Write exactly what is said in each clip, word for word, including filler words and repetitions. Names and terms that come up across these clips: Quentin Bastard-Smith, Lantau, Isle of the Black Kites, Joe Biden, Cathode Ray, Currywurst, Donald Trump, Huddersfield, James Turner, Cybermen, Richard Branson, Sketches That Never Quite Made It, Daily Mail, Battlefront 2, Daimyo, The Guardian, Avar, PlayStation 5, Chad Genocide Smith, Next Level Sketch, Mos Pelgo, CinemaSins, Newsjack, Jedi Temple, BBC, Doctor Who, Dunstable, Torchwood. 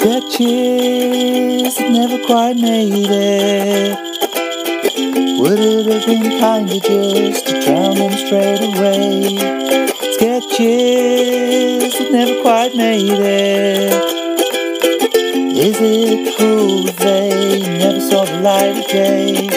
Sketches that never quite made it. Would it have been kinder just to drown them straight away? Sketches that never quite made it. Is it cruel that they never saw the light of day?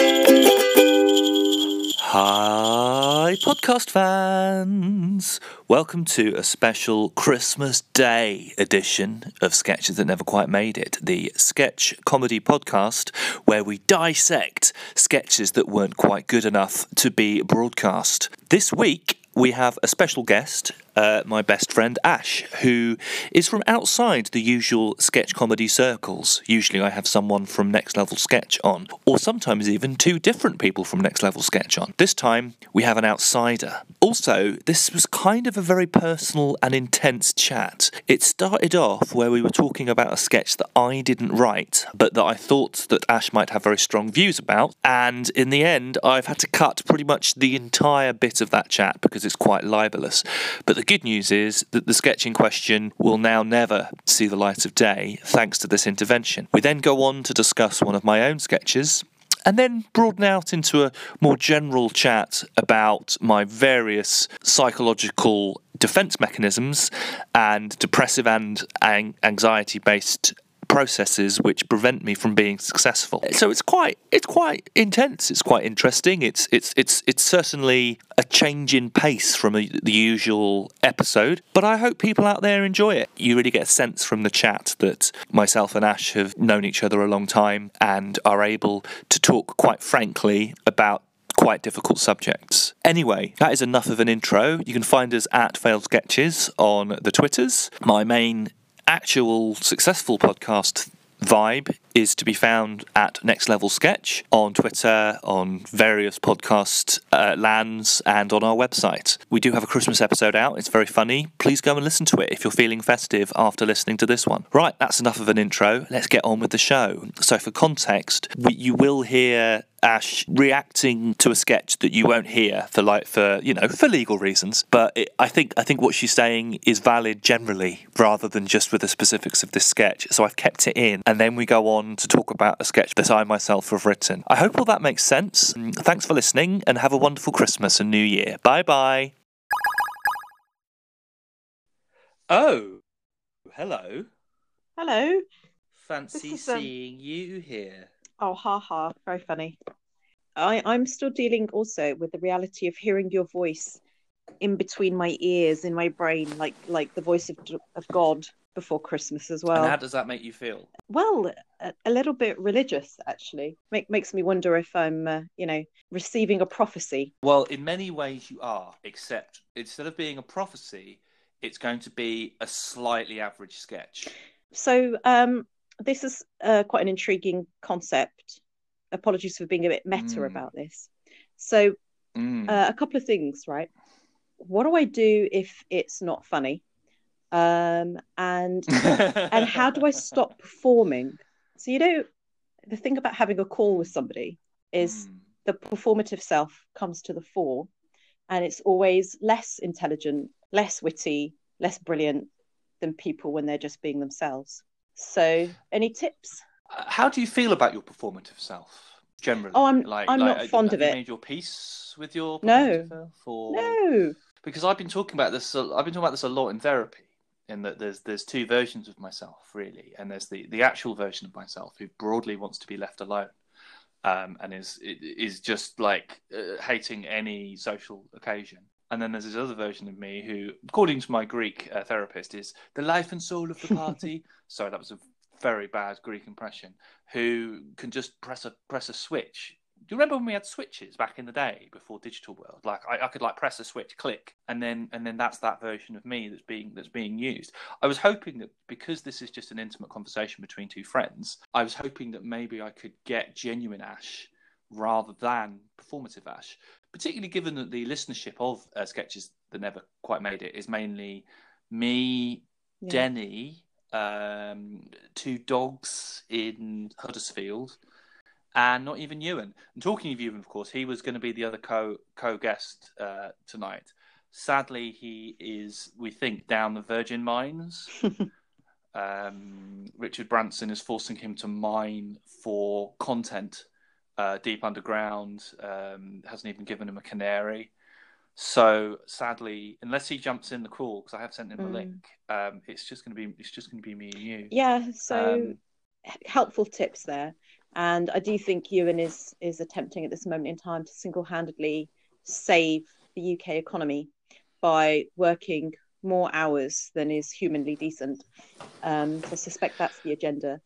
Hi, podcast fans. Welcome to a special Christmas Day edition of Sketches That Never Quite Made It, the sketch comedy podcast where we dissect sketches that weren't quite good enough to be broadcast. This week, we have a special guest, uh, my best friend Ash, who is from outside the usual sketch comedy circles. Usually I have someone from Next Level Sketch on, or sometimes even two different people from Next Level Sketch on. This time, we have an outsider. Also, this was kind of a very personal and intense chat. It started off where we were talking about a sketch that I didn't write, but that I thought that Ash might have very strong views about, and in the end, I've had to cut pretty much the entire bit of that chat because it's quite libelous. But the good news is that the sketch in question will now never see the light of day thanks to this intervention. We then go on to discuss one of my own sketches and then broaden out into a more general chat about my various psychological defense mechanisms and depressive and ang- anxiety-based processes which prevent me from being successful. So it's quite it's quite intense. It's quite interesting. It's it's it's it's certainly a change in pace from a, the usual episode. But I hope people out there enjoy it. You really get a sense from the chat that myself and Ash have known each other a long time and are able to talk quite frankly about quite difficult subjects. Anyway, that is enough of an intro. You can find us at Failed Sketches on the Twitters. My main actual successful podcast vibe is to be found at Next Level Sketch on Twitter, on various podcast uh, lands, and on our website. We do have a Christmas episode out. It's very funny. Please go and listen to it if you're feeling festive after listening to this one. Right, that's enough of an intro. Let's get on with the show. So for context, we, you will hear Ash reacting to a sketch that you won't hear for, like, for you know, for legal reasons. But it, I think I think what she's saying is valid generally, rather than just with the specifics of this sketch. So I've kept it in, and then we go on to talk about a sketch that I myself have written. I hope all that makes sense. Thanks for listening, and have a wonderful Christmas and New Year. Bye bye. Oh, hello. Hello. Fancy is, um... seeing you here. Oh, ha ha, very funny. I, I'm still dealing also with the reality of hearing your voice in between my ears, in my brain, like like the voice of of God before Christmas as well. And how does that make you feel? Well, a, a little bit religious, actually. Make, makes me wonder if I'm, uh, you know, receiving a prophecy. Well, in many ways you are, except instead of being a prophecy, it's going to be a slightly average sketch. So, um... this is uh, quite an intriguing concept. Apologies for being a bit meta mm. about this. So mm. uh, a couple of things, right? What do I do if it's not funny? Um, and and how do I stop performing? So, you know, the thing about having a call with somebody is mm. the performative self comes to the fore, and it's always less intelligent, less witty, less brilliant than people when they're just being themselves. So, any tips? How do you feel about your performative self generally? Oh, I'm like, I'm like, not fond of it. Have you made your peace with your performative self? Or... No. Because I've been talking about this. I've been talking about this a lot in therapy. In that there's there's two versions of myself really, and there's the, the actual version of myself who broadly wants to be left alone, um, and is is just like uh, hating any social occasion. And then there's this other version of me who, according to my Greek uh, therapist, is the life and soul of the party. Sorry, that was a very bad Greek impression. Who can just press a press a switch. Do you remember when we had switches back in the day before digital world? Like I, I could like press a switch, click, and then and then that's that version of me that's being that's being used. I was hoping that because this is just an intimate conversation between two friends, I was hoping that maybe I could get genuine Ash rather than performative Ash. Particularly given that the listenership of uh, Sketches That Never Quite Made It is mainly me, yeah. Denny, um, two dogs in Huddersfield, and not even Ewan. And talking of Ewan, of course, he was going to be the other co co guest uh, tonight. Sadly, he is, we think, down the Virgin Mines. um, Richard Branson is forcing him to mine for content uh, deep underground, um, hasn't even given him a canary. So sadly, unless he jumps in the call, because I have sent him mm. a link, um, it's just going to be it's just going to be me and you. Yeah. So um, helpful tips there, and I do think Ewan is is attempting at this moment in time to single-handedly save the U K economy by working more hours than is humanly decent. Um, so I suspect that's the agenda.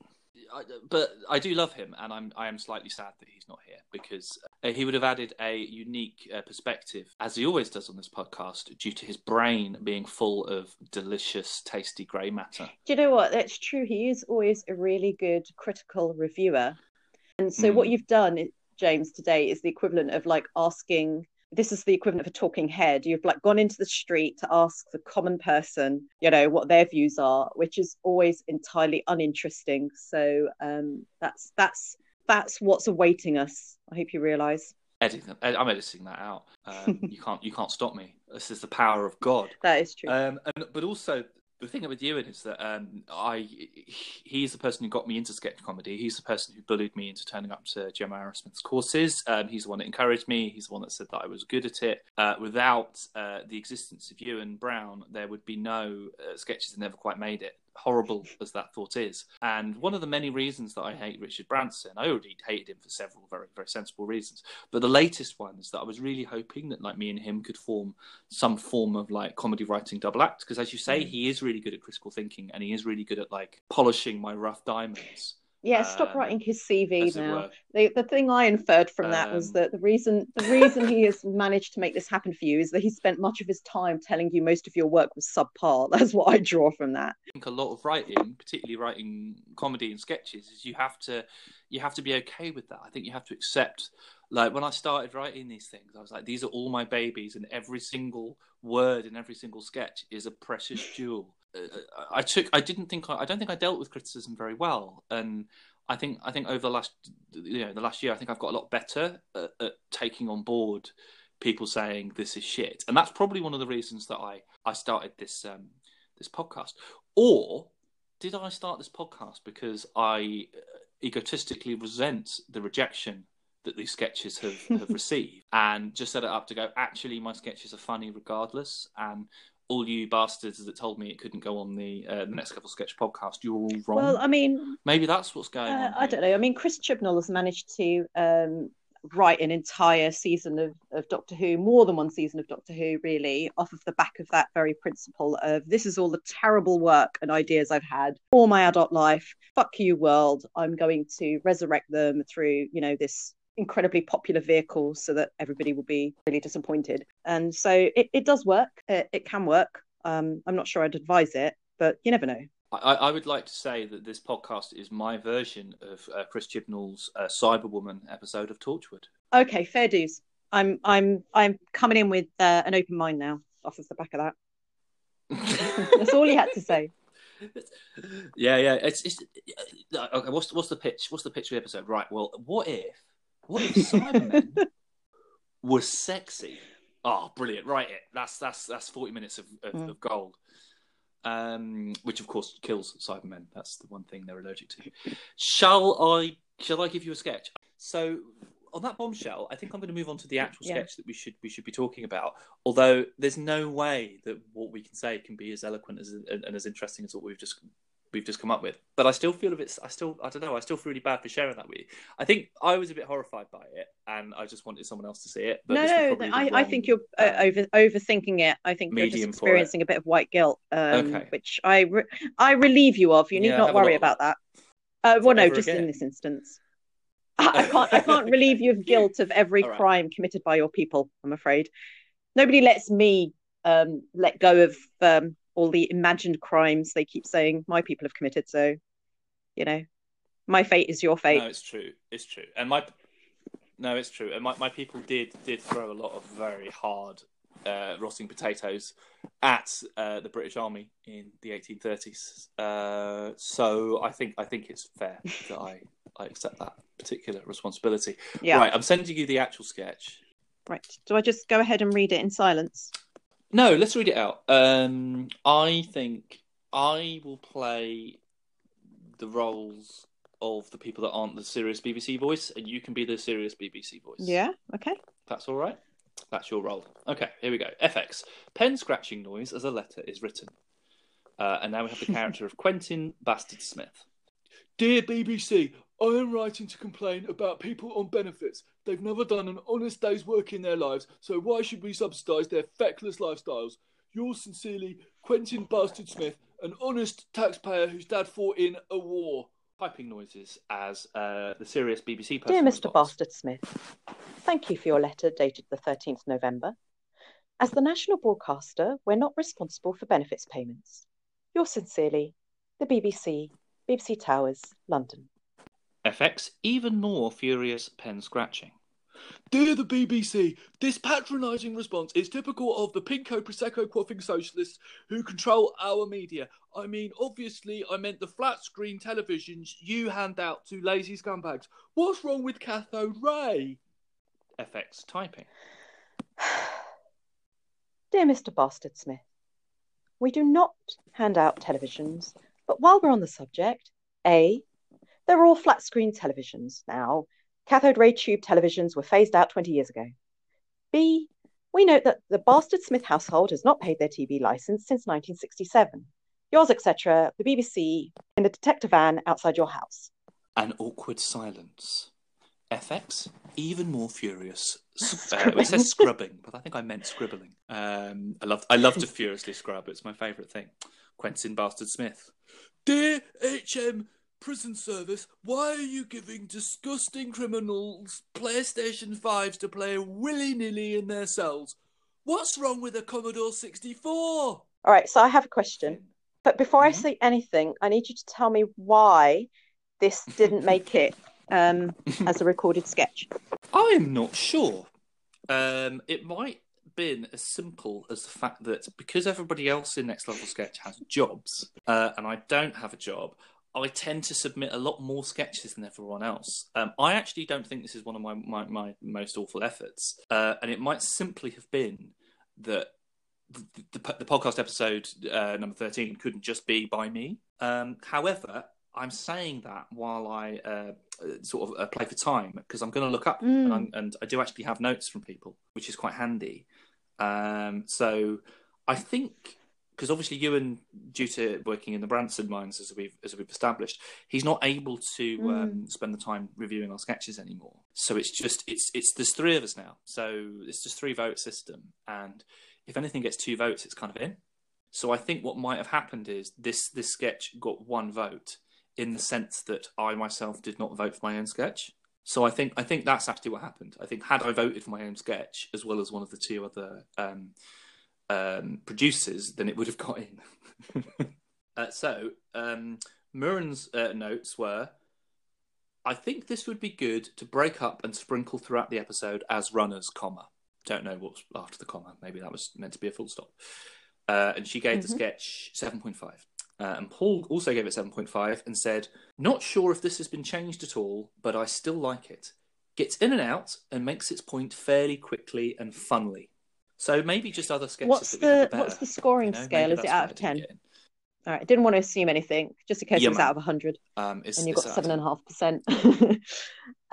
I, but I do love him, and I'm I am slightly sad that he's not here, because uh, he would have added a unique uh, perspective, as he always does on this podcast, due to his brain being full of delicious, tasty grey matter. Do you know what? That's true. He is always a really good critical reviewer. And so mm. what you've done, James, today is the equivalent of like asking... This is the equivalent of a talking head. You've like gone into the street to ask the common person, you know, what their views are, which is always entirely uninteresting. So um, that's that's that's what's awaiting us. I hope you realise. Editing, I'm editing that out. Um, you can't you can't stop me. This is the power of God. That is true. Um, and, but also. The thing with Ewan is that um, I he's the person who got me into sketch comedy. He's the person who bullied me into turning up to Gemma Arrowsmith's courses. Um, he's the one that encouraged me. He's the one that said that I was good at it. Uh, without uh, the existence of Ewan Brown, there would be no uh, Sketches That Never Quite Made It, horrible as that thought is. And one of the many reasons that I hate Richard Branson, I already hated him for several very, very sensible reasons, but the latest one is that I was really hoping that like me and him could form some form of like comedy writing double act, because as you say, he is really good at critical thinking, and he is really good at like polishing my rough diamonds. Yeah, stop um, writing his C V now. The, the thing I inferred from um, that was that the reason the reason he has managed to make this happen for you is that he spent much of his time telling you most of your work was subpar. That's what I draw from that. I think a lot of writing, particularly writing comedy and sketches, is you have to you have to be okay with that. I think you have to accept. Like when I started writing these things, I was like, these are all my babies, and every single word in every single sketch is a precious jewel. I took. I didn't think. I don't think I dealt with criticism very well, and I think. I think over the last, you know, the last year, I think I've got a lot better at, at taking on board people saying this is shit, and that's probably one of the reasons that I I started this um, this podcast. Or did I start this podcast because I egotistically resent the rejection that these sketches have, have received, and just set it up to go, actually, my sketches are funny regardless, and all you bastards that told me it couldn't go on the, uh, the Next Level Sketch podcast, you're all wrong. Well, I mean... Maybe that's what's going uh, on. Here. I don't know. I mean, Chris Chibnall has managed to um, write an entire season of, of Doctor Who, more than one season of Doctor Who, really, off of the back of that very principle of, this is all the terrible work and ideas I've had all my adult life. Fuck you, world. I'm going to resurrect them through, you know, this incredibly popular vehicle so that everybody will be really disappointed. And so it, it does work. It, it can work. Um, I'm not sure I'd advise it, but you never know. I, I would like to say that this podcast is my version of uh, Chris Chibnall's uh, Cyberwoman episode of Torchwood. Okay, fair dues. I'm I'm I'm coming in with uh, an open mind now off of the back of that. That's all he had to say. Yeah, yeah. It's, it's okay. What's what's the pitch? What's the pitch of the episode? Right. Well, what if? What if Cybermen were sexy? Oh, brilliant! Write it. That's that's that's forty minutes of, of, mm. of gold, um, which of course kills Cybermen. That's the one thing they're allergic to. Shall I? Shall I give you a sketch? So, on that bombshell, I think I'm going to move on to the actual yeah. sketch that we should we should be talking about. Although there's no way that what we can say can be as eloquent as and, and as interesting as what we've just. we've just come up with, but I still feel a bit, I still, I don't know, I still feel really bad for sharing that with you. I think I was a bit horrified by it, and I just wanted someone else to see it. But no, no, I, I think you're uh, over overthinking it. I think you're just experiencing a bit of white guilt, um, okay. which I, re- I relieve you of. You need yeah, not worry about that. Uh, well, no, just again. in this instance. I, I can't, I can't relieve you of guilt of every right. crime committed by your people, I'm afraid. Nobody lets me um, let go of... Um, all the imagined crimes they keep saying my people have committed. So, you know, my fate is your fate. No, it's true. It's true. And my, no, it's true. And my, my people did, did throw a lot of very hard uh, rotting potatoes at uh, the British Army in the eighteen thirties. Uh, so I think, I think it's fair that I, I accept that particular responsibility. Yeah. Right. I'm sending you the actual sketch. Right. Do I just go ahead and read it in silence? No, let's read it out. Um, I think I will play the roles of the people that aren't the serious B B C voice, and you can be the serious B B C voice. Yeah, okay. That's all right. That's your role. Okay, here we go. F X. Pen scratching noise as a letter is written. Uh, and now we have the character of Quentin Bastard-Smith. Dear B B C, I am writing to complain about people on benefits. They've never done an honest day's work in their lives, so why should we subsidise their feckless lifestyles? Yours sincerely, Quentin Bastard-Smith, an honest taxpayer whose dad fought in a war. Piping noises as uh, the serious B B C person. Dear Mister Bastard-Smith, thank you for your letter dated the thirteenth of November. As the national broadcaster, we're not responsible for benefits payments. Yours sincerely, the B B C, B B C Towers, London. F X, even more furious pen scratching. Dear the B B C, this patronising response is typical of the pinko prosecco-quaffing socialists who control our media. I mean, obviously, I meant the flat-screen televisions you hand out to lazy scumbags. What's wrong with Cathode Ray? F X typing. Dear Mister Bastard-Smith, we do not hand out televisions, but while we're on the subject, A, they're all flat-screen televisions now. Cathode ray tube televisions were phased out twenty years ago. B, we note that the Bastard-Smith household has not paid their T V licence since nineteen sixty-seven. Yours, et cetera, the B B C, in a detector van outside your house. An awkward silence. F X, even more furious. Uh, it says scrubbing, but I think I meant scribbling. Um, I love I love to furiously scrub. It's my favourite thing. Quentin Bastard-Smith. Dear H M Prison Service, why are you giving disgusting criminals PlayStation fives to play willy-nilly in their cells? What's wrong with a Commodore sixty-four? All right, so I have a question. But before mm-hmm. I say anything, I need you to tell me why this didn't make it um, as a recorded sketch. I'm not sure. Um, it might have been as simple as the fact that because everybody else in Next Level Sketch has jobs uh, and I don't have a job, I tend to submit a lot more sketches than everyone else. Um, I actually don't think this is one of my, my, my most awful efforts. Uh, and it might simply have been that the, the, the podcast episode uh, number thirteen couldn't just be by me. Um, however, I'm saying that while I uh, sort of uh, play for time, because I'm going to look up mm. and, I'm, and I do actually have notes from people, which is quite handy. Um, so I think... Because obviously Ewan, due to working in the Branson mines, as we've as we've established, he's not able to mm. um, spend the time reviewing our sketches anymore. So it's just it's it's there's three of us now. So it's just three vote system, and if anything gets two votes, it's kind of in. So I think what might have happened is this this sketch got one vote in the sense that I myself did not vote for my own sketch. So I think I think that's actually what happened. I think had I voted for my own sketch as well as one of the two other. Um, Um, producers, then it would have got in. uh, so, um, Murren's uh, notes were, I think this would be good to break up and sprinkle throughout the episode as runners, comma. Don't know what's after the comma. Maybe that was meant to be a full stop. Uh, and she gave mm-hmm. the sketch seven point five. Uh, and Paul also gave it seven point five and said, not sure if this has been changed at all, but I still like it. Gets in and out and makes its point fairly quickly and funnily. So maybe just other sketches. What's that we the better, what's the scoring you know? Scale? Maybe is it out of ten? All right, I didn't want to assume anything, just in case yeah, it was man. Out of a hundred, um, and you've got seven and a half percent.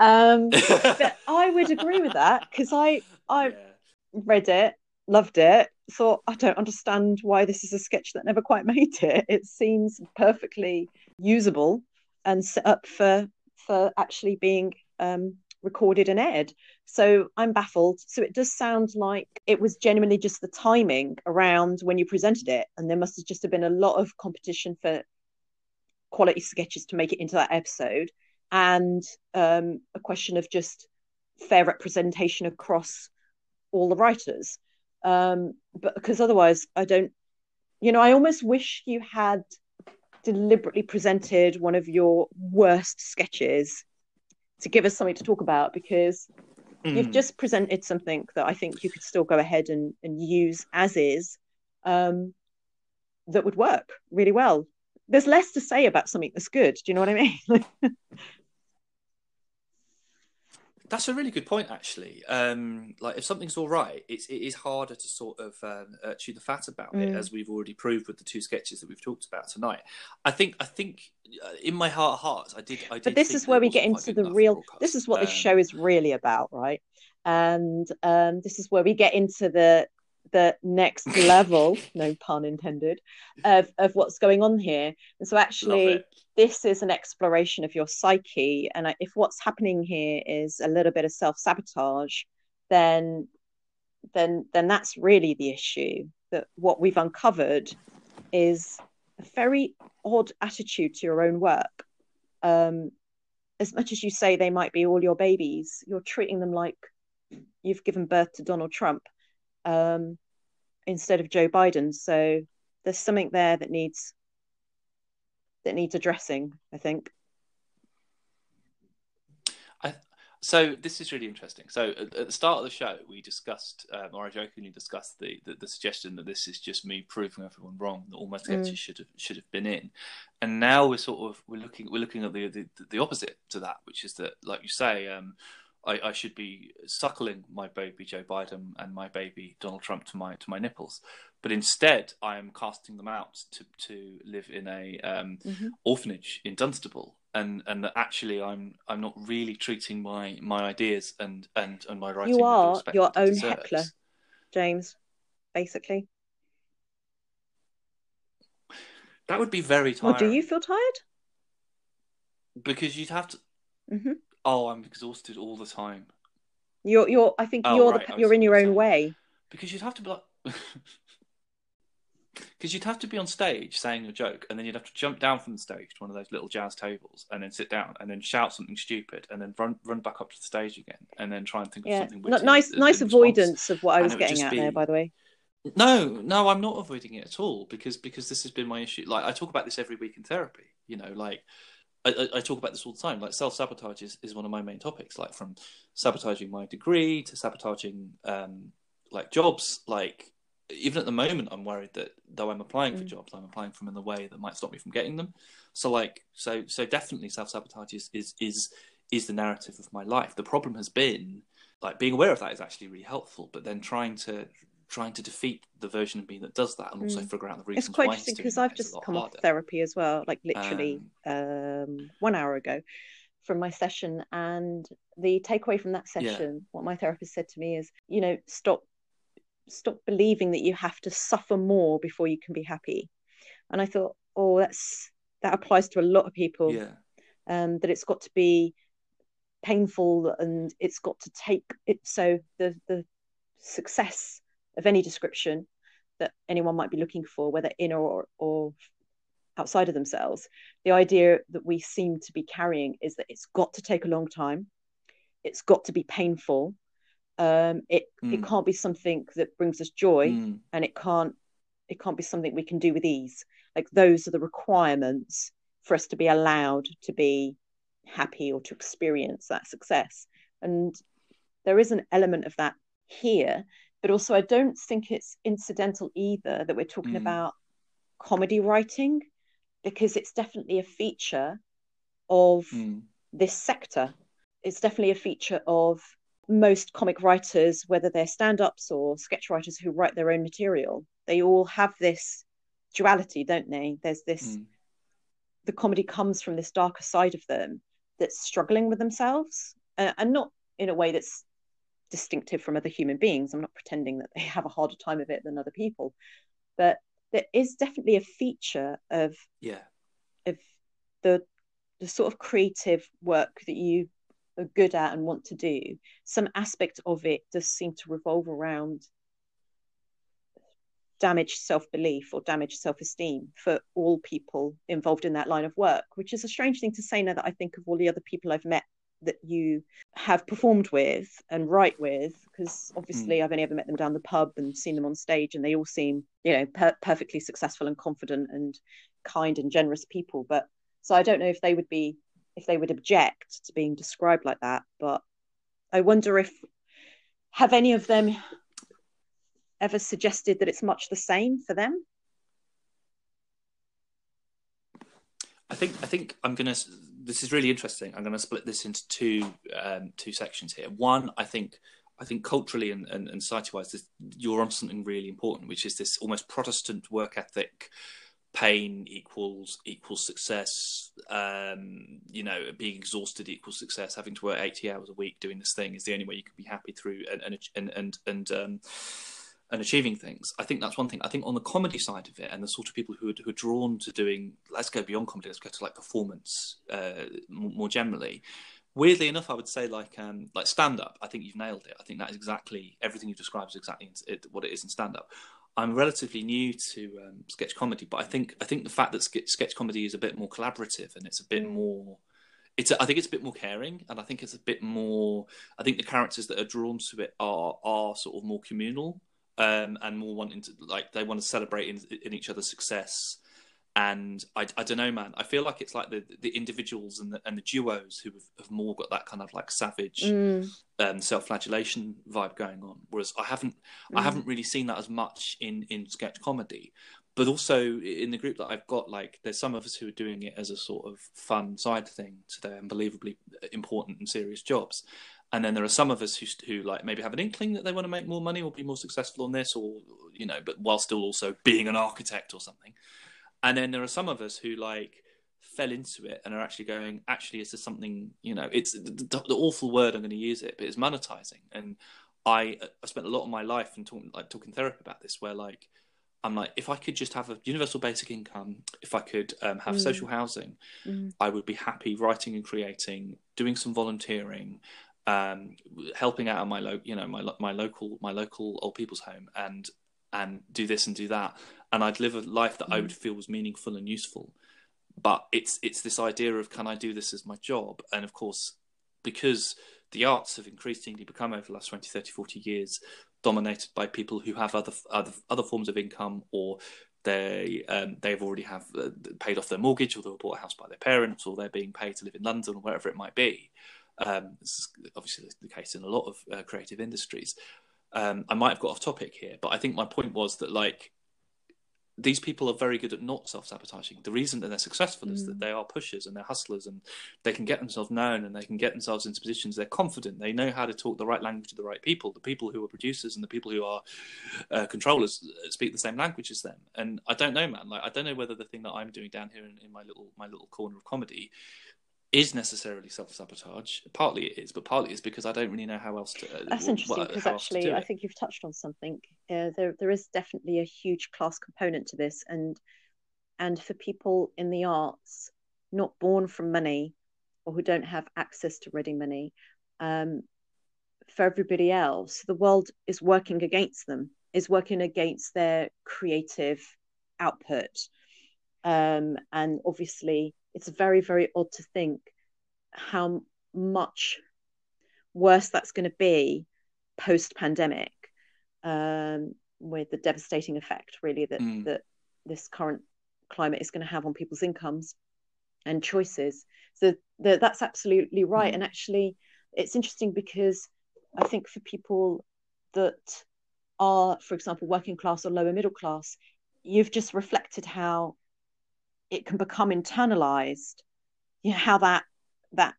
Um, but I would agree with that because I I yeah. read it, loved it, so I don't understand why this is a sketch that never quite made it. It seems perfectly usable and set up for for actually being. Um, recorded and aired, so I'm baffled. So it does sound like it was genuinely just the timing around when you presented it, and there must have just have been a lot of competition for quality sketches to make it into that episode, and um, a question of just fair representation across all the writers, um, but because otherwise I don't, you know, I almost wish you had deliberately presented one of your worst sketches to give us something to talk about, because mm. you've just presented something that I think you could still go ahead and, and use as is, um, that would work really well. There's less to say about something that's good. Do you know what I mean? That's a really good point, actually. Um, like, if something's all right, it's, it is harder to sort of um, uh, chew the fat about mm. it, as we've already proved with the two sketches that we've talked about tonight. I think, I think, uh, in my heart of hearts, I did. I did. But this think is where we get into the real. This is what um, this show is really about, right? And um, this is where we get into the the next level, no pun intended, of of what's going on here. And so, actually, this is an exploration of your psyche. And if what's happening here is a little bit of self-sabotage, then then then that's really the issue. That what we've uncovered is a very odd attitude to your own work. Um, as much as you say they might be all your babies, you're treating them like you've given birth to Donald Trump um, instead of Joe Biden. So there's something there that needs that needs addressing, I think. I, so this is really interesting. So at, at the start of the show, we discussed, um, or I jokingly discussed the, the the suggestion that this is just me proving everyone wrong, that all my sketches mm. should have should have been in. And now we're sort of we're looking we're looking at the the, the opposite to that, which is that, like you say, um, I, I should be suckling my baby Joe Biden and my baby Donald Trump to my to my nipples, but instead I am casting them out to to live in a um, mm-hmm. orphanage in Dunstable, and and that actually I'm I'm not really treating my my ideas and and, and my writing. You are your own deserves. Heckler, James, basically. That would be very tiring. Well, do you feel tired? Because you'd have to. Mm-hmm. Oh, I'm exhausted all the time. You're, you're. I think oh, you're. Right. The, I you're in your own way. Because you'd have to be like, because you'd have to be on stage saying your joke, and then you'd have to jump down from the stage to one of those little jazz tables, and then sit down, and then shout something stupid, and then run, run back up to the stage again, and then try and think yeah. of something. Witty nice, in, nice in avoidance of what I was getting at be... there, by the way. No, no, I'm not avoiding it at all, because because this has been my issue. Like, I talk about this every week in therapy. You know, like. I, I talk about this all the time. Like, self-sabotage is, is one of my main topics. Like, from sabotaging my degree to sabotaging um, like jobs. Like, even at the moment, I'm worried that though I'm applying mm. for jobs, I'm applying for them in a way that might stop me from getting them. So like, so so definitely self-sabotage is is is, is the narrative of my life. The problem has been like being aware of that is actually really helpful, but then trying to trying to defeat the version of me that does that and also mm. figure out the reasons why. It's quite why interesting because I've just come harder. off therapy as well, like literally um, um, one hour ago from my session. And the takeaway from that session, yeah. what my therapist said to me is, you know, stop, stop believing that you have to suffer more before you can be happy. And I thought, oh, that's, that applies to a lot of people, yeah. um, that it's got to be painful and it's got to take it. So the, the success of any description that anyone might be looking for, whether inner or, or outside of themselves, the idea that we seem to be carrying is that it's got to take a long time, it's got to be painful, um, it mm. it can't be something that brings us joy, mm. and it can't it can't be something we can do with ease. Like, those are the requirements for us to be allowed to be happy or to experience that success. And there is an element of that here. But also, I don't think it's incidental either that we're talking mm. about comedy writing, because it's definitely a feature of mm. this sector. It's definitely a feature of most comic writers, whether they're stand-ups or sketch writers who write their own material. They all have this duality, don't they? There's this, mm. the comedy comes from this darker side of them that's struggling with themselves, uh, and not in a way that's distinctive from other human beings. I'm not pretending that they have a harder time of it than other people, but there is definitely a feature of yeah of the the sort of creative work that you are good at and want to do. Some aspect of it does seem to revolve around damaged self-belief or damaged self-esteem for all people involved in that line of work, which is a strange thing to say now that I think of all the other people I've met that you have performed with and write with, because obviously mm. I've only ever met them down the pub and seen them on stage, and they all seem, you know, per- perfectly successful and confident and kind and generous people. But so I don't know if they would be if they would object to being described like that, but I wonder if have any of them ever suggested that it's much the same for them. I think I think I'm going to this is really interesting. I'm going to split this into two um, two sections here. One, I think I think culturally and, and, and society-wise, this, you're onto something really important, which is this almost Protestant work ethic, pain equals equals success, um, you know, being exhausted equals success, having to work eighty hours a week doing this thing is the only way you can be happy through and and and and um, and achieving things. I think that's one thing. I think on the comedy side of it, and the sort of people who are, who are drawn to doing, let's go beyond comedy, let's go to like performance uh, more generally. Weirdly enough, I would say like um, like stand-up, I think you've nailed it. I think that is exactly, everything you've described is exactly what it is in stand-up. I'm relatively new to um, sketch comedy, but I think I think the fact that sketch, sketch comedy is a bit more collaborative and it's a bit more, it's a, I think it's a bit more caring, and I think it's a bit more. I think the characters that are drawn to it are are sort of more communal um, and more wanting to, like, they want to celebrate in, in each other's success. And I, I don't know, man. I feel like it's like the the individuals and the and the duos who have, have more got that kind of like savage mm. um, self-flagellation vibe going on. Whereas I haven't mm. I haven't really seen that as much in, in sketch comedy. But also in the group that I've got, like, there's some of us who are doing it as a sort of fun side thing to their unbelievably important and serious jobs. And then there are some of us who, who like maybe have an inkling that they want to make more money or be more successful on this, or, you know, but while still also being an architect or something. And then there are some of us who like fell into it and are actually going, actually, is this something, you know, it's the, the, the awful word, I'm going to use it, but it's monetizing. And I I spent a lot of my life and talking like talking therapy about this, where like, I'm like, if I could just have a universal basic income, if I could um, have mm. social housing, mm. I would be happy writing and creating, doing some volunteering, um, helping out at my lo- you know, my my local my local old people's home, and and do this and do that. And I'd live a life that I would feel was meaningful and useful. But it's it's this idea of, can I do this as my job? And of course, because the arts have increasingly become, over the last twenty, thirty, forty years, dominated by people who have other other, other forms of income, or they, um, they've already have uh, paid off their mortgage, or they were bought a house by their parents, or they're being paid to live in London or wherever it might be. Um, this is obviously the case in a lot of uh, creative industries. Um, I might have got off topic here, but I think my point was that, like, these people are very good at not self-sabotaging. The reason that they're successful mm. is that they are pushers and they're hustlers, and they can get themselves known and they can get themselves into positions. They're confident. They know how to talk the right language to the right people. The people who are producers and the people who are uh, controllers speak the same language as them. And I don't know, man. Like, I don't know whether the thing that I'm doing down here in, in my little my little corner of comedy is necessarily self-sabotage. Partly it is, but partly it's because I don't really know how else to. Uh, That's interesting, because actually I think you've touched on something. Uh, there, there is definitely a huge class component to this, and and for people in the arts not born from money, or who don't have access to ready money, um, for everybody else, the world is working against them, is working against their creative output, um, and obviously. It's very, very odd to think how much worse that's going to be post-pandemic, um, with the devastating effect, really, that, mm. that this current climate is going to have on people's incomes and choices. So the, that's absolutely right. Mm. And actually, it's interesting because I think for people that are, for example, working class or lower middle class, you've just reflected how it can become internalized, you know, how that that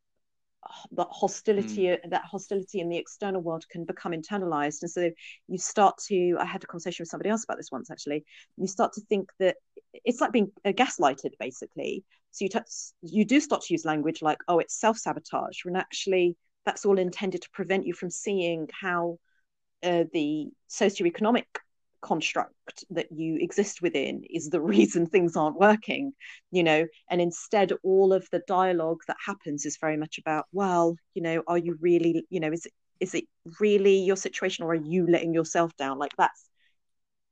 that hostility mm. that hostility in the external world can become internalized. And so you start to, I had a conversation with somebody else about this once, actually, you start to think that it's like being gaslighted, basically. So you, t- you do start to use language like, oh, it's self-sabotage, when actually that's all intended to prevent you from seeing how uh, the socioeconomic construct that you exist within is the reason things aren't working, you know. And instead, all of the dialogue that happens is very much about, well, you know, are you really, you know, is it, is it really your situation, or are you letting yourself down? Like, that's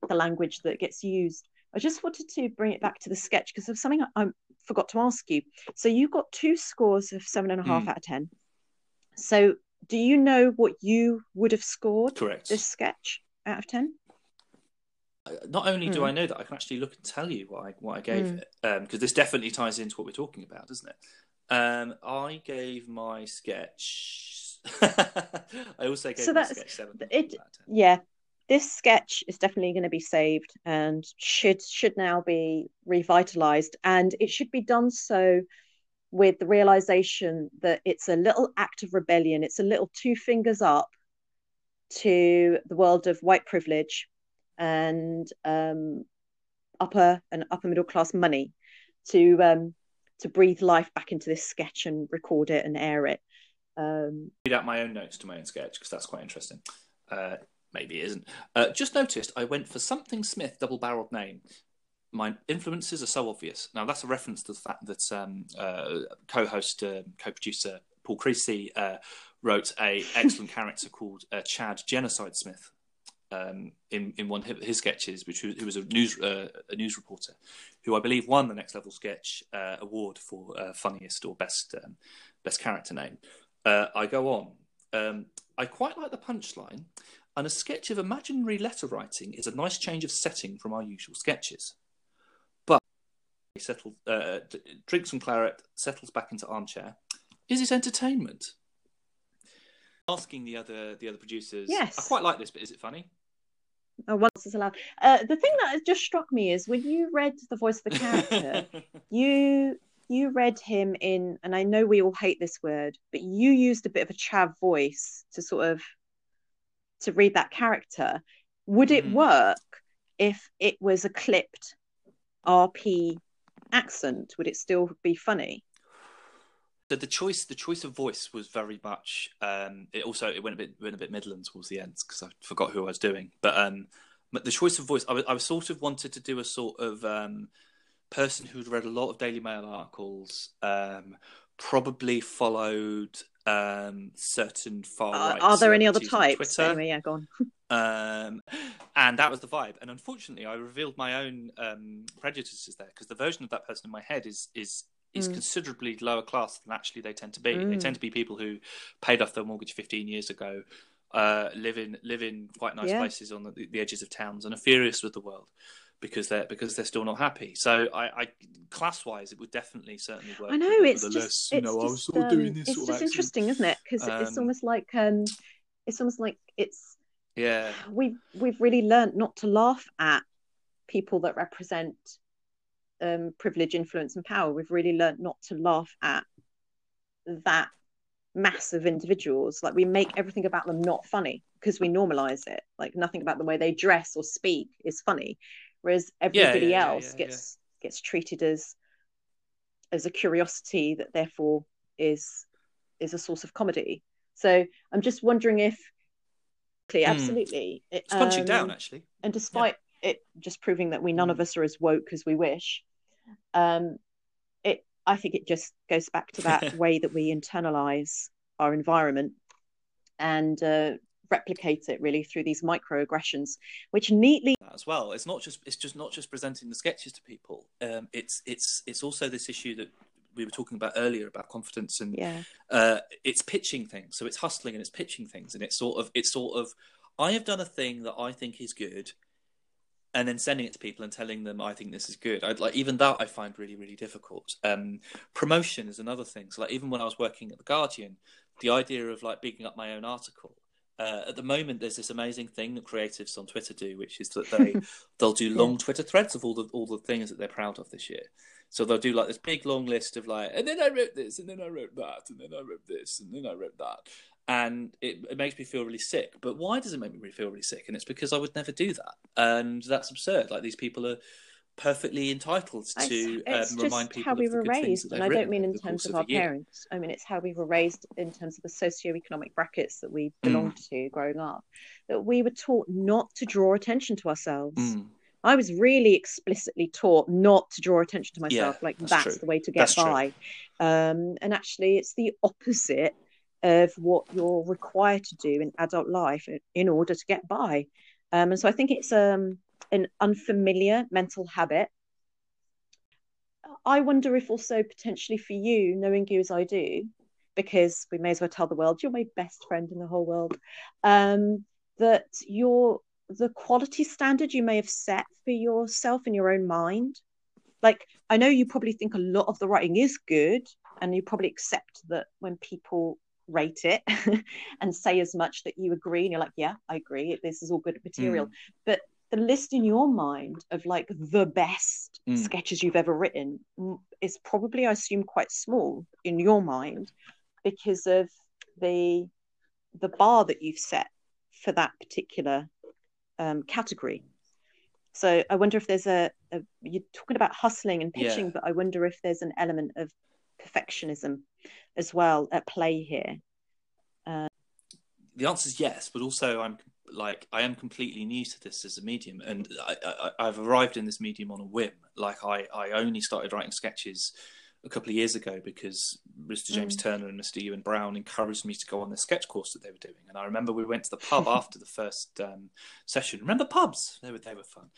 the language that gets used. I just wanted to bring it back to the sketch because of something I, I forgot to ask you. So you got two scores of seven and a half mm. out of ten. So do you know what you would have scored Correct. This sketch out of ten? Not only do mm. I know that, I can actually look and tell you what I, what I gave mm. it, because um, this definitely ties into what we're talking about, doesn't it? Um, I gave my sketch... I also gave so my sketch seven. It, yeah, this sketch is definitely going to be saved and should should now be revitalised, and it should be done so with the realization that it's a little act of rebellion. It's a little two fingers up to the world of white privilege and um, upper and upper middle class money to um, to breathe life back into this sketch and record it and air it. Um, read out my own notes to my own sketch because that's quite interesting. Uh, maybe it isn't. Uh, just noticed I went for something Smith double-barreled name. My influences are so obvious. Now, that's a reference to the fact that um, uh, co-host, uh, co-producer Paul Creasy uh, wrote an excellent character called uh, Chad Genocide Smith um, in, in one of his sketches, which was, who was a news uh, a news reporter who I believe won the Next Level Sketch uh, award for uh, funniest or best um, best character name. Uh, I go on. Um, I quite like the punchline, and a sketch of imaginary letter writing is a nice change of setting from our usual sketches. He settles, uh, drinks some claret, settles back into armchair. Is it entertainment? Asking the other the other producers. Yes, I quite like this, but is it funny? Oh, once it's allowed. Uh, the thing that has just struck me is when you read the voice of the character, you you read him in, and I know we all hate this word, but you used a bit of a chav voice to sort of to read that character. Would it mm. work if it was a clipped R P? Accent, would it still be funny? So the choice the choice of voice was very much um it also it went a bit went a bit Midland towards the end because I forgot who I was doing, but um the choice of voice I was, I was sort of wanted to do a sort of um person who'd read a lot of Daily Mail articles, um probably followed um certain far right uh, are there any other types anyway, yeah, go on. Um and that was the vibe, and unfortunately I revealed my own um prejudices there because the version of that person in my head is is is mm. considerably lower class than actually they tend to be. mm. They tend to be people who paid off their mortgage fifteen years ago, uh live in live in quite nice yeah. places on the, the edges of towns and are furious with the world because they're because they're still not happy. So I, I class-wise, it would definitely certainly work. I know it's just less, you it's know, just, I was um, doing this it's just accent. Interesting, isn't it? Because um, it's almost like um, it's almost like it's yeah. We've we've really learned not to laugh at people that represent um, privilege, influence, and power. We've really learned not to laugh at that mass of individuals. Like we make everything about them not funny because we normalize it. Like nothing about the way they dress or speak is funny. Whereas everybody yeah, yeah, else yeah, yeah, gets yeah. gets treated as as a curiosity that therefore is is a source of comedy. So I'm just wondering if, absolutely, mm. it's punching um, down actually. And despite yeah. it just proving that we none of us are as woke as we wish, um, it I think it just goes back to that way that we internalize our environment and. Uh, replicate it really through these microaggressions, which neatly as well. It's not just it's just not just presenting the sketches to people. Um, it's it's it's also this issue that we were talking about earlier about confidence and yeah. uh, it's pitching things. So it's hustling and it's pitching things, and it's sort of it's sort of I have done a thing that I think is good, and then sending it to people and telling them I think this is good. I'd like even that I find really really difficult. Um, promotion is another thing. So like even when I was working at The Guardian, the idea of like bigging up my own article. Uh, at the moment, there's this amazing thing that creatives on Twitter do, which is that they they'll do long yeah. Twitter threads of all the all the things that they're proud of this year. So they'll do like this big long list of like, and then I wrote this, and then I wrote that, and then I wrote this, and then I wrote that, and it, it makes me feel really sick. But why does it make me feel really sick? And it's because I would never do that, and that's absurd. Like these people are perfectly entitled to it's, it's um, remind people how we of the were good raised, things that they've and I don't mean in terms of our parents. I mean it's how we were raised in terms of the socioeconomic brackets that we belonged mm. to growing up. That we were taught not to draw attention to ourselves. Mm. I was really explicitly taught not to draw attention to myself. Yeah, like that's, that's the way to get that's by. Um, and actually, it's the opposite of what you're required to do in adult life in order to get by. Um, and so I think it's um. an unfamiliar mental habit. I wonder if also potentially for you, knowing you as I do, because we may as well tell the world, you're my best friend in the whole world, um, that your the quality standard you may have set for yourself in your own mind. Like, I know you probably think a lot of the writing is good, and you probably accept that when people rate it and say as much that you agree, and you're like, yeah, I agree, this is all good material. Mm. But the list in your mind of like the best mm. sketches you've ever written is probably, I assume, quite small in your mind because of the the bar that you've set for that particular um, category. So I wonder if there's a, a you're talking about hustling and pitching, yeah. but I wonder if there's an element of perfectionism as well at play here. Uh, the answer is yes, but also I'm like I am completely new to this as a medium, and I, I, I've arrived in this medium on a whim. Like I, I only started writing sketches a couple of years ago because Mister James mm. Turner and Mister Ewan Brown encouraged me to go on the sketch course that they were doing. And I remember we went to the pub after the first um, session. Remember pubs? They were they were fun,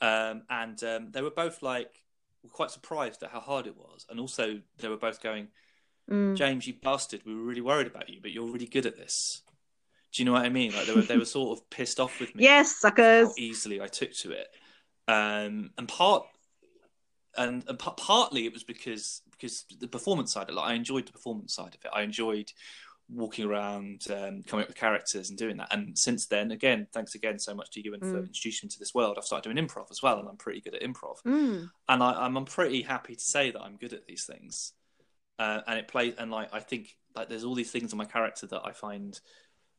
um, and um, they were both like quite surprised at how hard it was, and also they were both going, mm. "James, you bastard! We were really worried about you, but you're really good at this." Do you know what I mean? Like they were, they were sort of pissed off with me. Yes, suckers. How easily I took to it, um, and part, and, and p- partly it was because because the performance side of it. Like, I enjoyed the performance side of it. I enjoyed walking around, um, coming up with characters, and doing that. And since then, again, thanks again so much to you and mm. for introducing me to this world. I've started doing improv as well, and I'm pretty good at improv. Mm. And I, I'm I'm pretty happy to say that I'm good at these things. Uh, and it plays, and like I think like there's all these things in my character that I find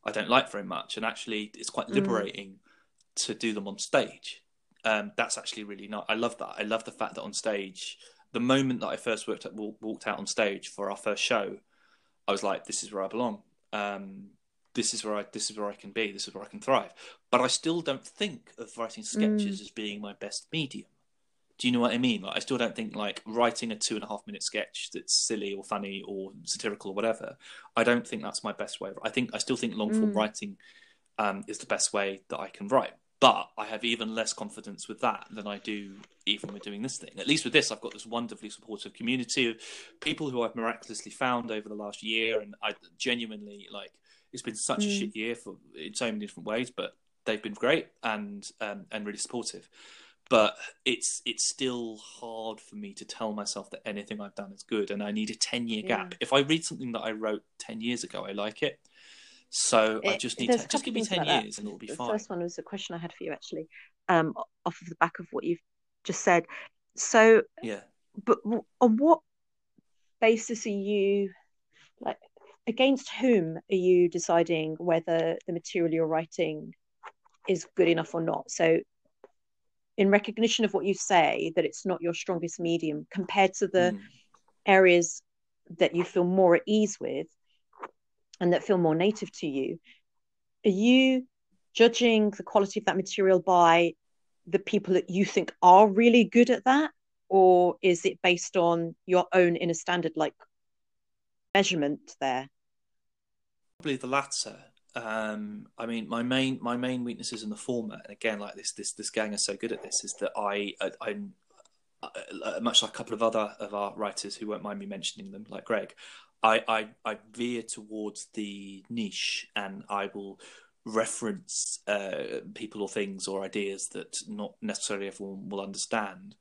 I don't like very much, and actually it's quite liberating mm. to do them on stage. Um, that's actually really nice. I love that. I love the fact that on stage, the moment that I first worked at, walked out on stage for our first show, I was like, this is where I belong. Um, this is where I this is where I can be. This is where I can thrive. But I still don't think of writing sketches mm. as being my best medium. Do you know what I mean? Like, I still don't think like writing a two and a half minute sketch that's silly or funny or satirical or whatever. I don't think that's my best way. I think I still think long form mm. writing um, is the best way that I can write. But I have even less confidence with that than I do even with doing this thing. At least with this, I've got this wonderfully supportive community of people who I've miraculously found over the last year, and I genuinely like it's been such mm. a shit year for in so many different ways, but they've been great and um, and really supportive. But it's it's still hard for me to tell myself that anything I've done is good, and I need a ten-year gap. Yeah. If I read something that I wrote ten years ago, I like it. So it, I just need to just give me ten years that. And it'll be the fine. The first one was a question I had for you, actually, um, off of the back of what you've just said. So, yeah. But on what basis are you, like, against whom are you deciding whether the material you're writing is good enough or not? So, in recognition of what you say, that it's not your strongest medium compared to the mm. areas that you feel more at ease with and that feel more native to you, are you judging the quality of that material by the people that you think are really good at that? Or is it based on your own inner standard, like measurement there? Probably the latter. Um, I mean, my main my main weakness is in the former, and again, like this this this gang is so good at this, is that I, I I'm I, much like a couple of other of our writers who won't mind me mentioning them, like Greg. I I, I veer towards the niche, and I will reference uh, people or things or ideas that not necessarily everyone will understand,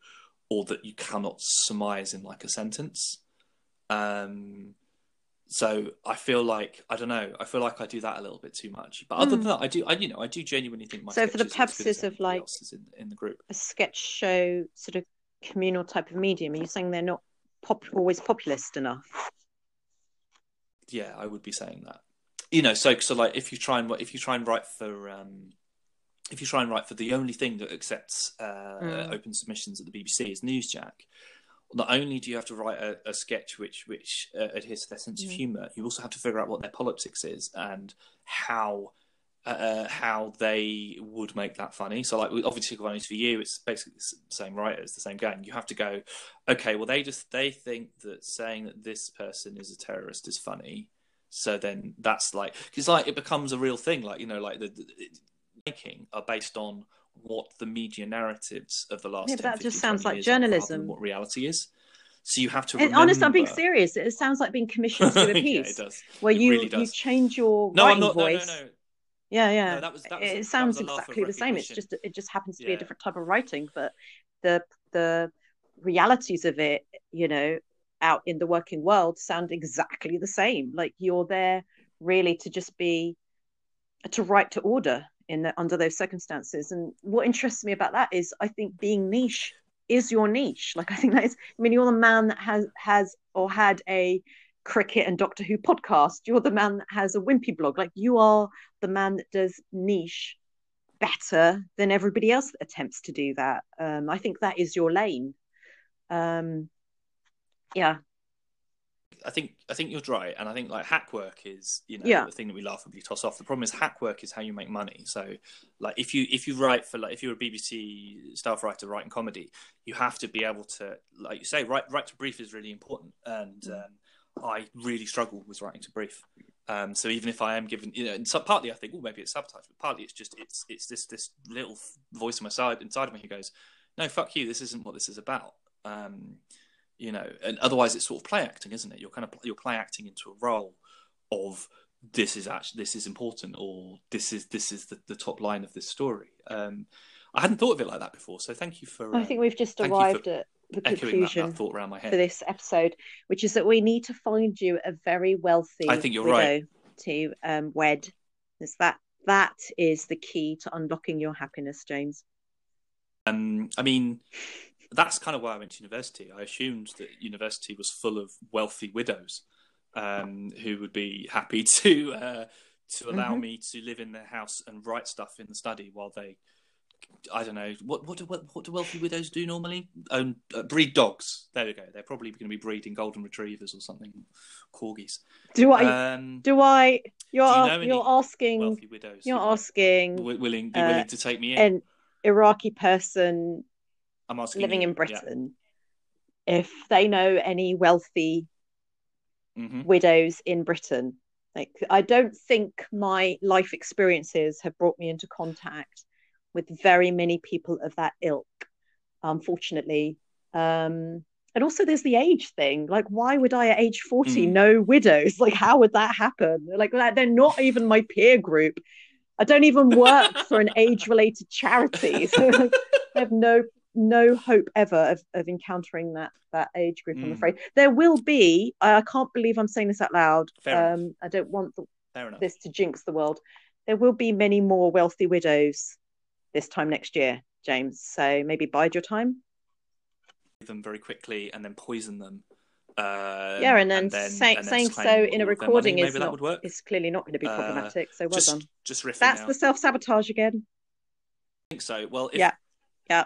or that you cannot surmise in like a sentence. Um. So I feel like, I don't know, I feel like I do that a little bit too much. But other mm. than that, I do, I, you know, I do genuinely think my So for the purposes of like in, in the group. A sketch show sort of communal type of medium, are you saying they're not pop- always populist enough? Yeah, I would be saying that. You know, so so like if you try and if you try and write for um, if you try and write for the only thing that accepts uh, mm. open submissions at the B B C is Newsjack. Not only do you have to write a, a sketch which which uh, adheres to their sense mm. of humour, you also have to figure out what their politics is and how uh, how they would make that funny. So, like, obviously, Funnies for You, it's basically the same writers, the same gang. You have to go, okay, well, they just they think that saying that this person is a terrorist is funny. So then that's like because like it becomes a real thing. Like, you know, like the, the, the making are based on what the media narratives of the last yeah, but ten, that just fifty, sounds like journalism. What reality is, so you have to. Remember... Honestly, I'm being serious. It sounds like being commissioned to do a piece. Yeah, it does. Where it you really does. You change your no, writing not, voice. No, no, no. Yeah, yeah. No, that was, that was, it sounds that was exactly the same. It's just it just happens to yeah. be a different type of writing, but the the realities of it, you know, out in the working world, sound exactly the same. Like you're there really to just be to write to order. in the, under those circumstances. And what interests me about that is I think being niche is your niche. Like, I think that is, I mean, you're the man that has, has or had a cricket and Doctor Who podcast. You're the man that has a Wimpy blog. Like, you are the man that does niche better than everybody else that attempts to do that. Um, I think that is your lane. Um, yeah. I think I think you're right, and I think like hack work is, you know, yeah. the thing that we laughably toss off. The problem is hack work is how you make money. So, like, if you if you write for like if you're a B B C staff writer writing comedy, you have to be able to, like you say, write write to brief is really important. And um, I really struggle with writing to brief. Um, so even if I am given, you know, and so partly I think, oh, maybe it's sabotage, but partly it's just it's it's this this little voice on my side inside of me who goes, no, fuck you, this isn't what this is about. Um, You know, and otherwise it's sort of play acting, isn't it? You're kind of you're play acting into a role of this is actually this is important, or this is this is the, the top line of this story. Um, I hadn't thought of it like that before, so thank you for. Uh, I think we've just arrived at the conclusion that, that thought around my head for this episode, which is that we need to find you a very wealthy. I think you're widow right to um, wed. Is that that is the key to unlocking your happiness, James? Um, I mean. That's kind of why I went to university. I assumed that university was full of wealthy widows um, who would be happy to uh, to allow mm-hmm. me to live in their house and write stuff in the study while they, I don't know, what what do what, what do wealthy widows do normally? Own uh, breed dogs. There we go. They're probably going to be breeding golden retrievers or something, corgis. Do I? Um, do I? You're do you know you're asking wealthy widows. You're asking w- willing be willing uh, to take me in an Iraqi person. I'm living you, in Britain, yeah. if they know any wealthy mm-hmm. widows in Britain. Like, I don't think my life experiences have brought me into contact with very many people of that ilk, unfortunately. Um, and also there's the age thing. Like, why would I at age forty mm. know widows? Like, how would that happen? Like, they're not even my peer group. I don't even work for an age-related charity. So like, I have no... no hope ever of, of encountering that that age group, mm. I'm afraid. There will be, I can't believe I'm saying this out loud, Fair um enough. I don't want the, this to jinx the world, there will be many more wealthy widows this time next year, James, so maybe bide your time. Them very quickly and then poison them. Uh, yeah, and then, and then, say, and then saying so in a recording is, not, is clearly not going to be problematic, uh, so well just, done. Just riffing That's out. The self-sabotage again. I think so. Well, if... Yeah, yeah.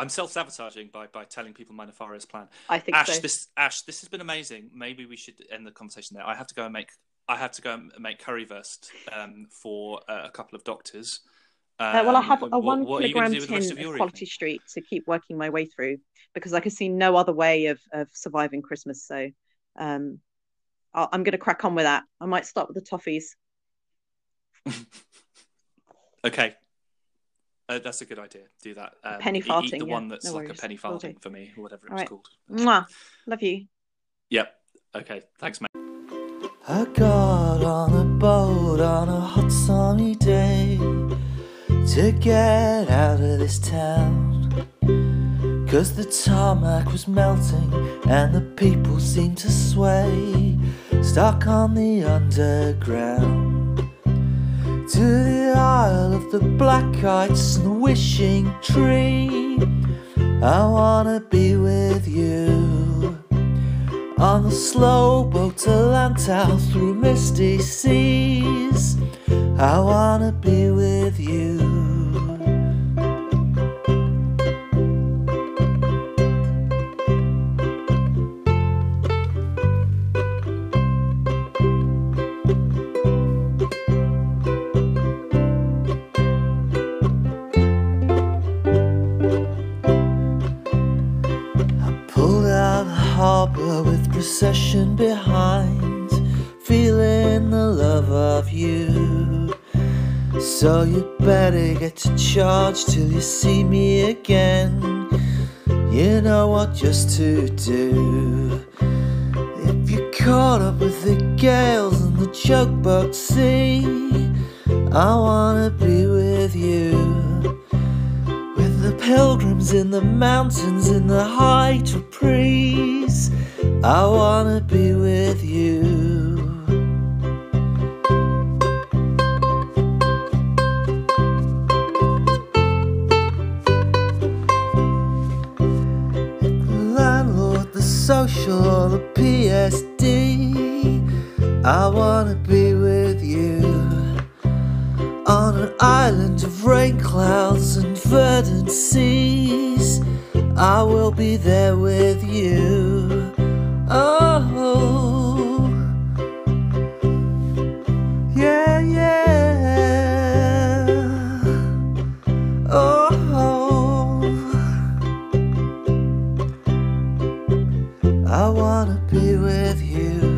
I'm self-sabotaging by, by telling people my nefarious plan. I think Ash, so. This, Ash, this has been amazing. Maybe we should end the conversation there. I have to go and make I have to go and make currywurst um, for uh, a couple of doctors. Um, uh, well, I have a what, one what kilogram tin of, of Quality evening? Street to keep working my way through because I can see no other way of, of surviving Christmas. So um, I'll, I'm going to crack on with that. I might start with the toffees. Okay. Uh, that's a good idea. Do that. Um, penny farting. Eat the yeah. one that's no like worries. A penny farting for me, or whatever it was right. called. Mwah. Love you. Yep. Okay. Thanks, mate. I got on a boat on a hot sunny day to get out of this town, 'cause the tarmac was melting and the people seemed to sway, stuck on the underground. To the Isle of the Black Kites and the Wishing Tree, I wanna be with you. On the slow boat to Lantau through misty seas, I wanna be with you. Procession behind, feeling the love of you. So you better get to charge till you see me again. You know what just to do. If you're caught up with the gales and the jugboat sea, I wanna be with you. With the pilgrims in the mountains in the high trees, I wanna be with you. I wanna be with you on an island of rain clouds and verdant seas. I will be there with you. Oh, yeah, yeah. Oh, I wanna be with you.